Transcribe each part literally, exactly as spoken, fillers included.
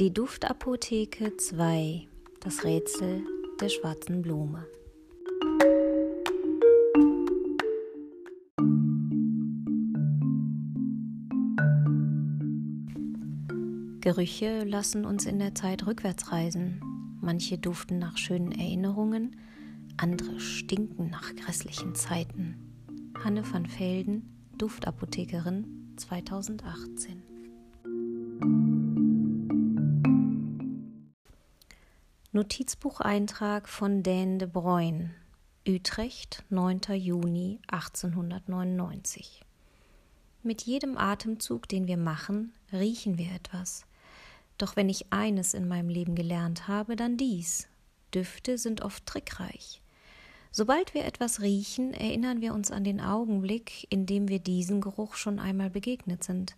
Die Duftapotheke zwei, das Rätsel der schwarzen Blume. Gerüche lassen uns in der Zeit rückwärts reisen. Manche duften nach schönen Erinnerungen, andere stinken nach grässlichen Zeiten. Hanne van Velden, Duftapothekerin, zweitausendachtzehn. Notizbucheintrag von Dane de Bruin, Utrecht, neunter Juni achtzehnhundertneunundneunzig. Mit jedem Atemzug, den wir machen, riechen wir etwas. Doch wenn ich eines in meinem Leben gelernt habe, dann dies. Düfte sind oft trickreich. Sobald wir etwas riechen, erinnern wir uns an den Augenblick, in dem wir diesem Geruch schon einmal begegnet sind.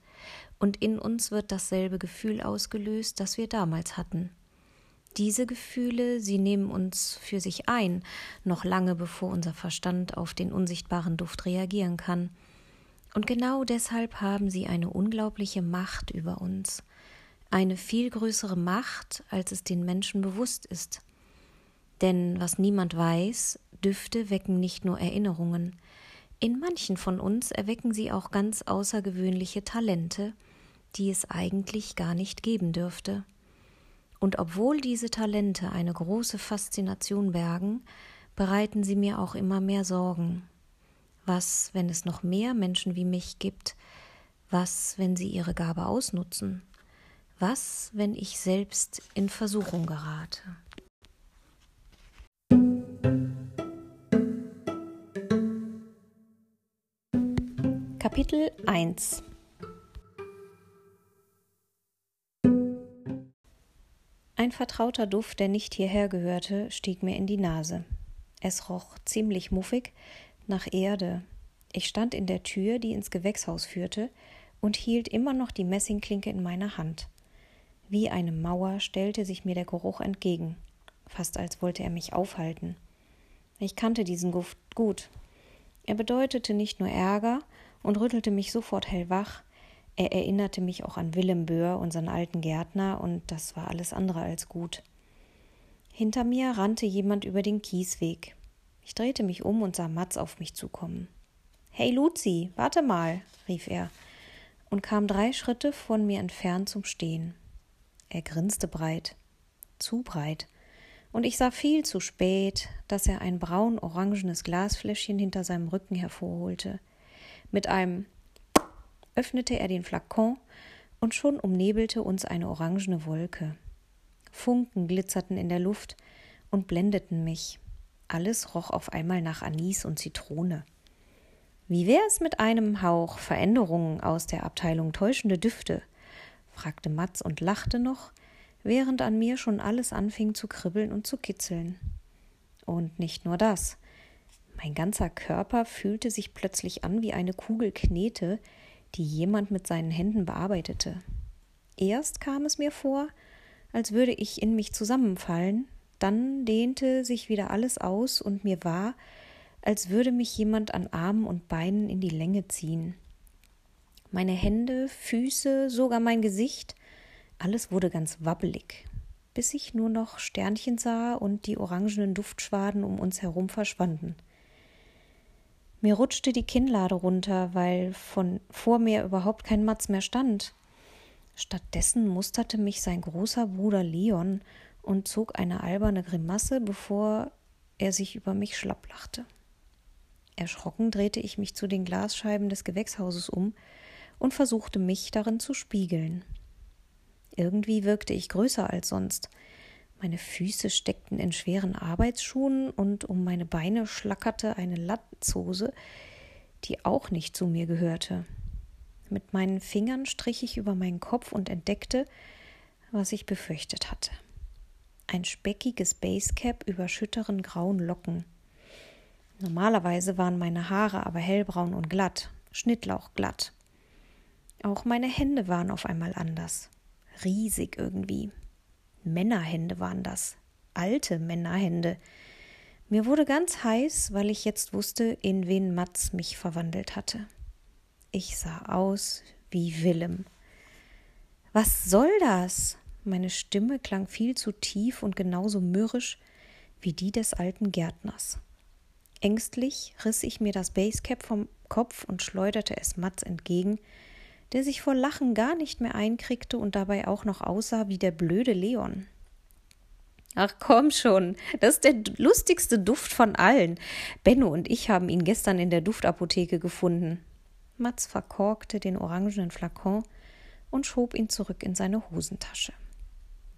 Und in uns wird dasselbe Gefühl ausgelöst, das wir damals hatten. Diese Gefühle, sie nehmen uns für sich ein, noch lange bevor unser Verstand auf den unsichtbaren Duft reagieren kann. Und genau deshalb haben sie eine unglaubliche Macht über uns. Eine viel größere Macht, als es den Menschen bewusst ist. Denn, was niemand weiß, Düfte wecken nicht nur Erinnerungen. In manchen von uns erwecken sie auch ganz außergewöhnliche Talente, die es eigentlich gar nicht geben dürfte. Und obwohl diese Talente eine große Faszination bergen, bereiten sie mir auch immer mehr Sorgen. Was, wenn es noch mehr Menschen wie mich gibt? Was, wenn sie ihre Gabe ausnutzen? Was, wenn ich selbst in Versuchung gerate? Kapitel eins. Ein vertrauter Duft, der nicht hierher gehörte, stieg mir in die Nase. Es roch ziemlich muffig nach Erde. Ich stand in der Tür, die ins Gewächshaus führte, und hielt immer noch die Messingklinke in meiner Hand. Wie eine Mauer stellte sich mir der Geruch entgegen, fast als wollte er mich aufhalten. Ich kannte diesen Duft gut. Er bedeutete nicht nur Ärger und rüttelte mich sofort hellwach, er erinnerte mich auch an Willem Böhr, unseren alten Gärtner, und das war alles andere als gut. Hinter mir rannte jemand über den Kiesweg. Ich drehte mich um und sah Mats auf mich zukommen. »Hey Luzi, warte mal«, rief er und kam drei Schritte von mir entfernt zum Stehen. Er grinste breit, zu breit, und ich sah viel zu spät, dass er ein braun-orangenes Glasfläschchen hinter seinem Rücken hervorholte. Mit einem öffnete er den Flakon und schon umnebelte uns eine orangene Wolke. Funken glitzerten in der Luft und blendeten mich. Alles roch auf einmal nach Anis und Zitrone. »Wie wäre es mit einem Hauch Veränderungen aus der Abteilung täuschende Düfte?« fragte Mats und lachte noch, während an mir schon alles anfing zu kribbeln und zu kitzeln. Und nicht nur das. Mein ganzer Körper fühlte sich plötzlich an wie eine Kugel Knete, die jemand mit seinen Händen bearbeitete. Erst kam es mir vor, als würde ich in mich zusammenfallen, dann dehnte sich wieder alles aus und mir war, als würde mich jemand an Armen und Beinen in die Länge ziehen. Meine Hände, Füße, sogar mein Gesicht, alles wurde ganz wabbelig, bis ich nur noch Sternchen sah und die orangenen Duftschwaden um uns herum verschwanden. Mir rutschte die Kinnlade runter, weil von vor mir überhaupt kein Mats mehr stand. Stattdessen musterte mich sein großer Bruder Leon und zog eine alberne Grimasse, bevor er sich über mich schlapplachte. Erschrocken drehte ich mich zu den Glasscheiben des Gewächshauses um und versuchte, mich darin zu spiegeln. Irgendwie wirkte ich größer als sonst. Meine Füße steckten in schweren Arbeitsschuhen und um meine Beine schlackerte eine Latzhose, die auch nicht zu mir gehörte. Mit meinen Fingern strich ich über meinen Kopf und entdeckte, was ich befürchtet hatte. Ein speckiges Basecap über schütteren grauen Locken. Normalerweise waren meine Haare aber hellbraun und glatt, schnittlauchglatt. Auch meine Hände waren auf einmal anders, riesig irgendwie. Männerhände waren das, alte Männerhände. Mir wurde ganz heiß, weil ich jetzt wusste, in wen Mats mich verwandelt hatte. Ich sah aus wie Willem. »Was soll das?« Meine Stimme klang viel zu tief und genauso mürrisch wie die des alten Gärtners. Ängstlich riss ich mir das Basecap vom Kopf und schleuderte es Mats entgegen, der sich vor Lachen gar nicht mehr einkriegte und dabei auch noch aussah wie der blöde Leon. »Ach komm schon, das ist der lustigste Duft von allen. Benno und ich haben ihn gestern in der Duftapotheke gefunden.« Mats verkorkte den orangenen Flakon und schob ihn zurück in seine Hosentasche.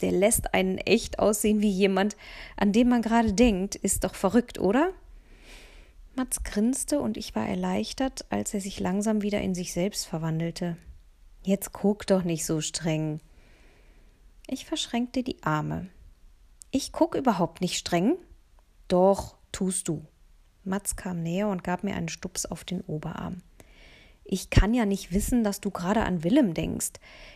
»Der lässt einen echt aussehen wie jemand, an den man gerade denkt. Ist doch verrückt, oder?« Mats grinste und ich war erleichtert, als er sich langsam wieder in sich selbst verwandelte. »Jetzt guck doch nicht so streng.« Ich verschränkte die Arme. »Ich guck überhaupt nicht streng.« »Doch, tust du.« Mats kam näher und gab mir einen Stups auf den Oberarm. »Ich kann ja nicht wissen, dass du gerade an Willem denkst.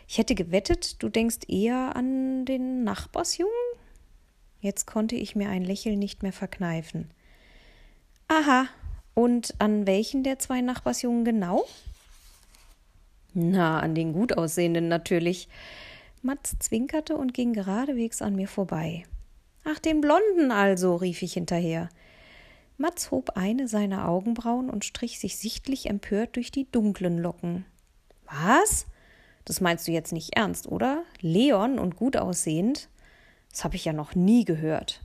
Ich hätte gewettet, du denkst eher an den Nachbarsjungen?« Jetzt konnte ich mir ein Lächeln nicht mehr verkneifen. »Aha, und an welchen der zwei Nachbarsjungen genau?« »Na, an den Gutaussehenden natürlich.« Mats zwinkerte und ging geradewegs an mir vorbei. »Ach, den Blonden also«, rief ich hinterher. Mats hob eine seiner Augenbrauen und strich sich sichtlich empört durch die dunklen Locken. »Was? Das meinst du jetzt nicht ernst, oder? Leon und gut aussehend? Das habe ich ja noch nie gehört.«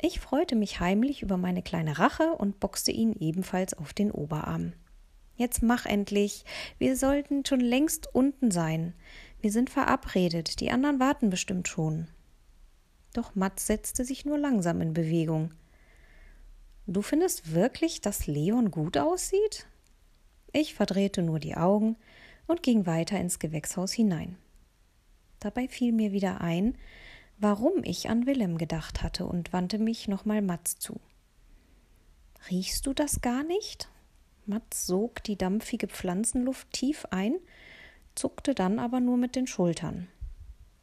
Ich freute mich heimlich über meine kleine Rache und boxte ihn ebenfalls auf den Oberarm. »Jetzt mach endlich. Wir sollten schon längst unten sein. Wir sind verabredet. Die anderen warten bestimmt schon.« Doch Mats setzte sich nur langsam in Bewegung. »Du findest wirklich, dass Leon gut aussieht?« Ich verdrehte nur die Augen und ging weiter ins Gewächshaus hinein. Dabei fiel mir wieder ein, warum ich an Willem gedacht hatte, und wandte mich nochmal Mats zu. »Riechst du das gar nicht?« Mats sog die dampfige Pflanzenluft tief ein, zuckte dann aber nur mit den Schultern.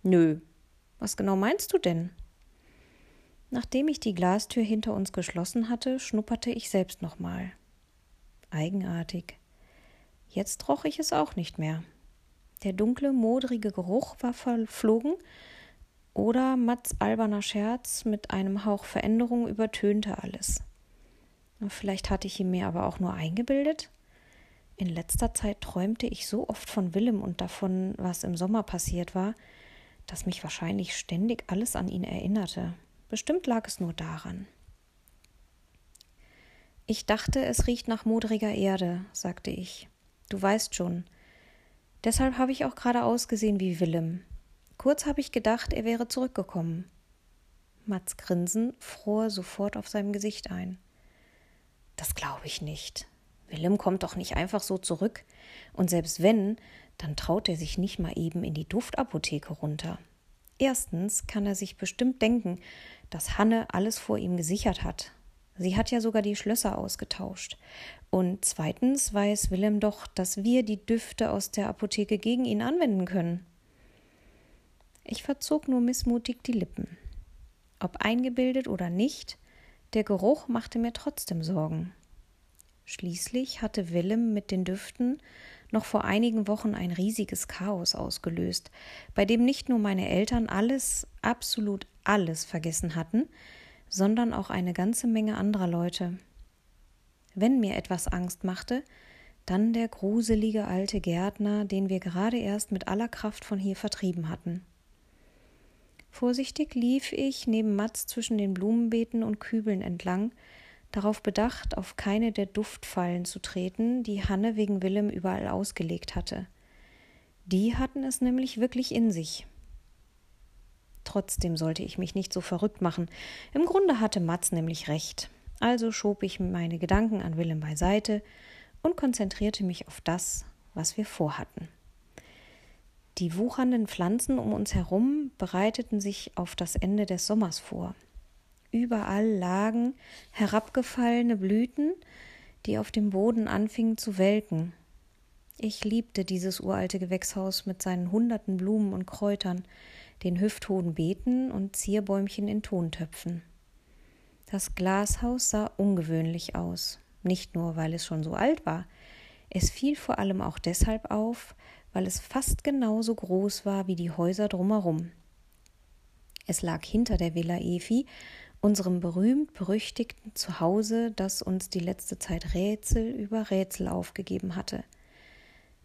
»Nö, was genau meinst du denn?« Nachdem ich die Glastür hinter uns geschlossen hatte, schnupperte ich selbst nochmal. Eigenartig. Jetzt roch ich es auch nicht mehr. Der dunkle, modrige Geruch war verflogen, oder Mats alberner Scherz mit einem Hauch Veränderung übertönte alles. Vielleicht hatte ich ihn mir aber auch nur eingebildet. In letzter Zeit träumte ich so oft von Willem und davon, was im Sommer passiert war, dass mich wahrscheinlich ständig alles an ihn erinnerte. Bestimmt lag es nur daran. »Ich dachte, es riecht nach modriger Erde«, sagte ich. »Du weißt schon. Deshalb habe ich auch gerade ausgesehen wie Willem. Kurz habe ich gedacht, er wäre zurückgekommen.« Mats Grinsen fror sofort auf seinem Gesicht ein. »Das glaube ich nicht. Willem kommt doch nicht einfach so zurück. Und selbst wenn, dann traut er sich nicht mal eben in die Duftapotheke runter. Erstens kann er sich bestimmt denken, dass Hanne alles vor ihm gesichert hat. Sie hat ja sogar die Schlösser ausgetauscht. Und zweitens weiß Willem doch, dass wir die Düfte aus der Apotheke gegen ihn anwenden können.« Ich verzog nur missmutig die Lippen. Ob eingebildet oder nicht, der Geruch machte mir trotzdem Sorgen. Schließlich hatte Willem mit den Düften noch vor einigen Wochen ein riesiges Chaos ausgelöst, bei dem nicht nur meine Eltern alles, absolut alles vergessen hatten, sondern auch eine ganze Menge anderer Leute. Wenn mir etwas Angst machte, dann der gruselige alte Gärtner, den wir gerade erst mit aller Kraft von hier vertrieben hatten. Vorsichtig lief ich neben Mats zwischen den Blumenbeeten und Kübeln entlang, darauf bedacht, auf keine der Duftfallen zu treten, die Hanne wegen Willem überall ausgelegt hatte. Die hatten es nämlich wirklich in sich. Trotzdem sollte ich mich nicht so verrückt machen. Im Grunde hatte Mats nämlich recht. Also schob ich meine Gedanken an Willem beiseite und konzentrierte mich auf das, was wir vorhatten. Die wuchernden Pflanzen um uns herum bereiteten sich auf das Ende des Sommers vor. Überall lagen herabgefallene Blüten, die auf dem Boden anfingen zu welken. Ich liebte dieses uralte Gewächshaus mit seinen hunderten Blumen und Kräutern, den hüfthohen Beeten und Zierbäumchen in Tontöpfen. Das Glashaus sah ungewöhnlich aus, nicht nur, weil es schon so alt war. Es fiel vor allem auch deshalb auf, weil es fast genauso groß war wie die Häuser drumherum. Es lag hinter der Villa Efi, unserem berühmt-berüchtigten Zuhause, das uns die letzte Zeit Rätsel über Rätsel aufgegeben hatte.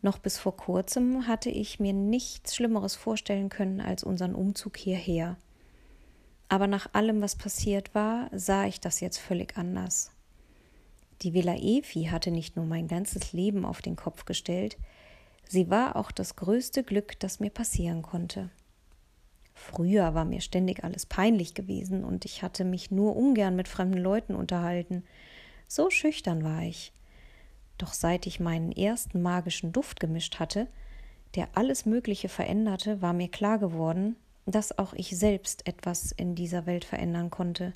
Noch bis vor kurzem hatte ich mir nichts Schlimmeres vorstellen können als unseren Umzug hierher. Aber nach allem, was passiert war, sah ich das jetzt völlig anders. Die Villa Efi hatte nicht nur mein ganzes Leben auf den Kopf gestellt, sie war auch das größte Glück, das mir passieren konnte. Früher war mir ständig alles peinlich gewesen und ich hatte mich nur ungern mit fremden Leuten unterhalten. So schüchtern war ich. Doch seit ich meinen ersten magischen Duft gemischt hatte, der alles Mögliche veränderte, war mir klar geworden, dass auch ich selbst etwas in dieser Welt verändern konnte.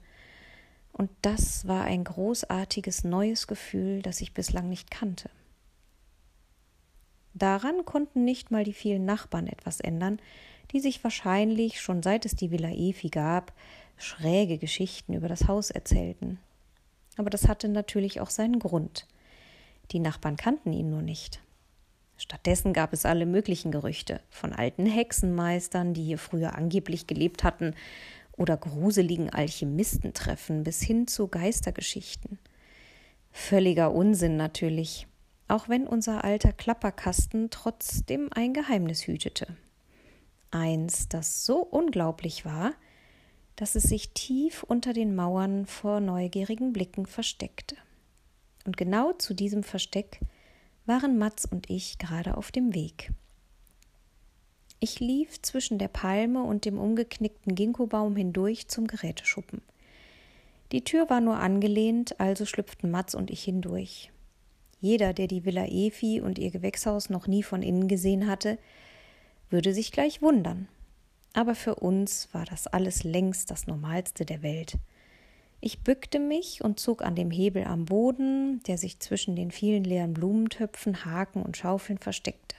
Und das war ein großartiges neues Gefühl, das ich bislang nicht kannte. Daran konnten nicht mal die vielen Nachbarn etwas ändern, die sich wahrscheinlich, schon seit es die Villa Efi gab, schräge Geschichten über das Haus erzählten. Aber das hatte natürlich auch seinen Grund. Die Nachbarn kannten ihn nur nicht. Stattdessen gab es alle möglichen Gerüchte von alten Hexenmeistern, die hier früher angeblich gelebt hatten, oder gruseligen Alchemistentreffen bis hin zu Geistergeschichten. Völliger Unsinn natürlich, auch wenn unser alter Klapperkasten trotzdem ein Geheimnis hütete. Eins, das so unglaublich war, dass es sich tief unter den Mauern vor neugierigen Blicken versteckte. Und genau zu diesem Versteck waren Mats und ich gerade auf dem Weg. Ich lief zwischen der Palme und dem umgeknickten Ginkgobaum hindurch zum Geräteschuppen. Die Tür war nur angelehnt, also schlüpften Mats und ich hindurch. Jeder, der die Villa Efi und ihr Gewächshaus noch nie von innen gesehen hatte, würde sich gleich wundern. Aber für uns war das alles längst das Normalste der Welt. Ich bückte mich und zog an dem Hebel am Boden, der sich zwischen den vielen leeren Blumentöpfen, Haken und Schaufeln versteckte.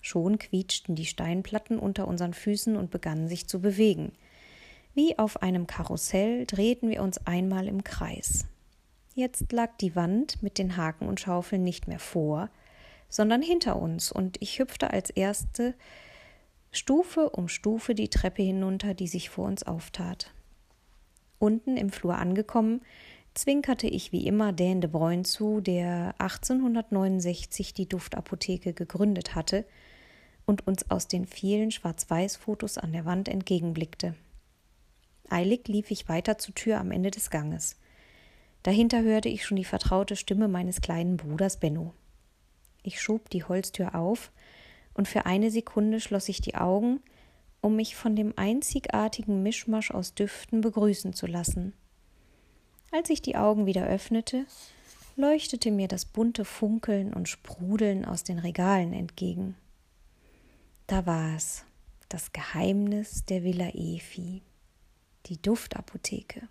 Schon quietschten die Steinplatten unter unseren Füßen und begannen sich zu bewegen. Wie auf einem Karussell drehten wir uns einmal im Kreis. Jetzt lag die Wand mit den Haken und Schaufeln nicht mehr vor, sondern hinter uns, und ich hüpfte als erste Stufe um Stufe die Treppe hinunter, die sich vor uns auftat. Unten im Flur angekommen, zwinkerte ich wie immer Dane de Bruin zu, der achtzehnhundertneunundsechzig die Duftapotheke gegründet hatte und uns aus den vielen Schwarz-Weiß-Fotos an der Wand entgegenblickte. Eilig lief ich weiter zur Tür am Ende des Ganges. Dahinter hörte ich schon die vertraute Stimme meines kleinen Bruders Benno. Ich schob die Holztür auf und für eine Sekunde schloss ich die Augen, um mich von dem einzigartigen Mischmasch aus Düften begrüßen zu lassen. Als ich die Augen wieder öffnete, leuchtete mir das bunte Funkeln und Sprudeln aus den Regalen entgegen. Da war es, das Geheimnis der Villa Efi, die Duftapotheke.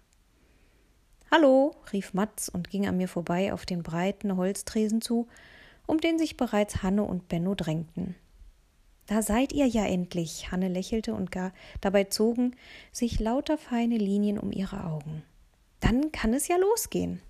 »Hallo«, rief Mats und ging an mir vorbei auf den breiten Holztresen zu, um den sich bereits Hanne und Benno drängten. »Da seid ihr ja endlich«, Hanne lächelte und gar, dabei zogen sich lauter feine Linien um ihre Augen. »Dann kann es ja losgehen.«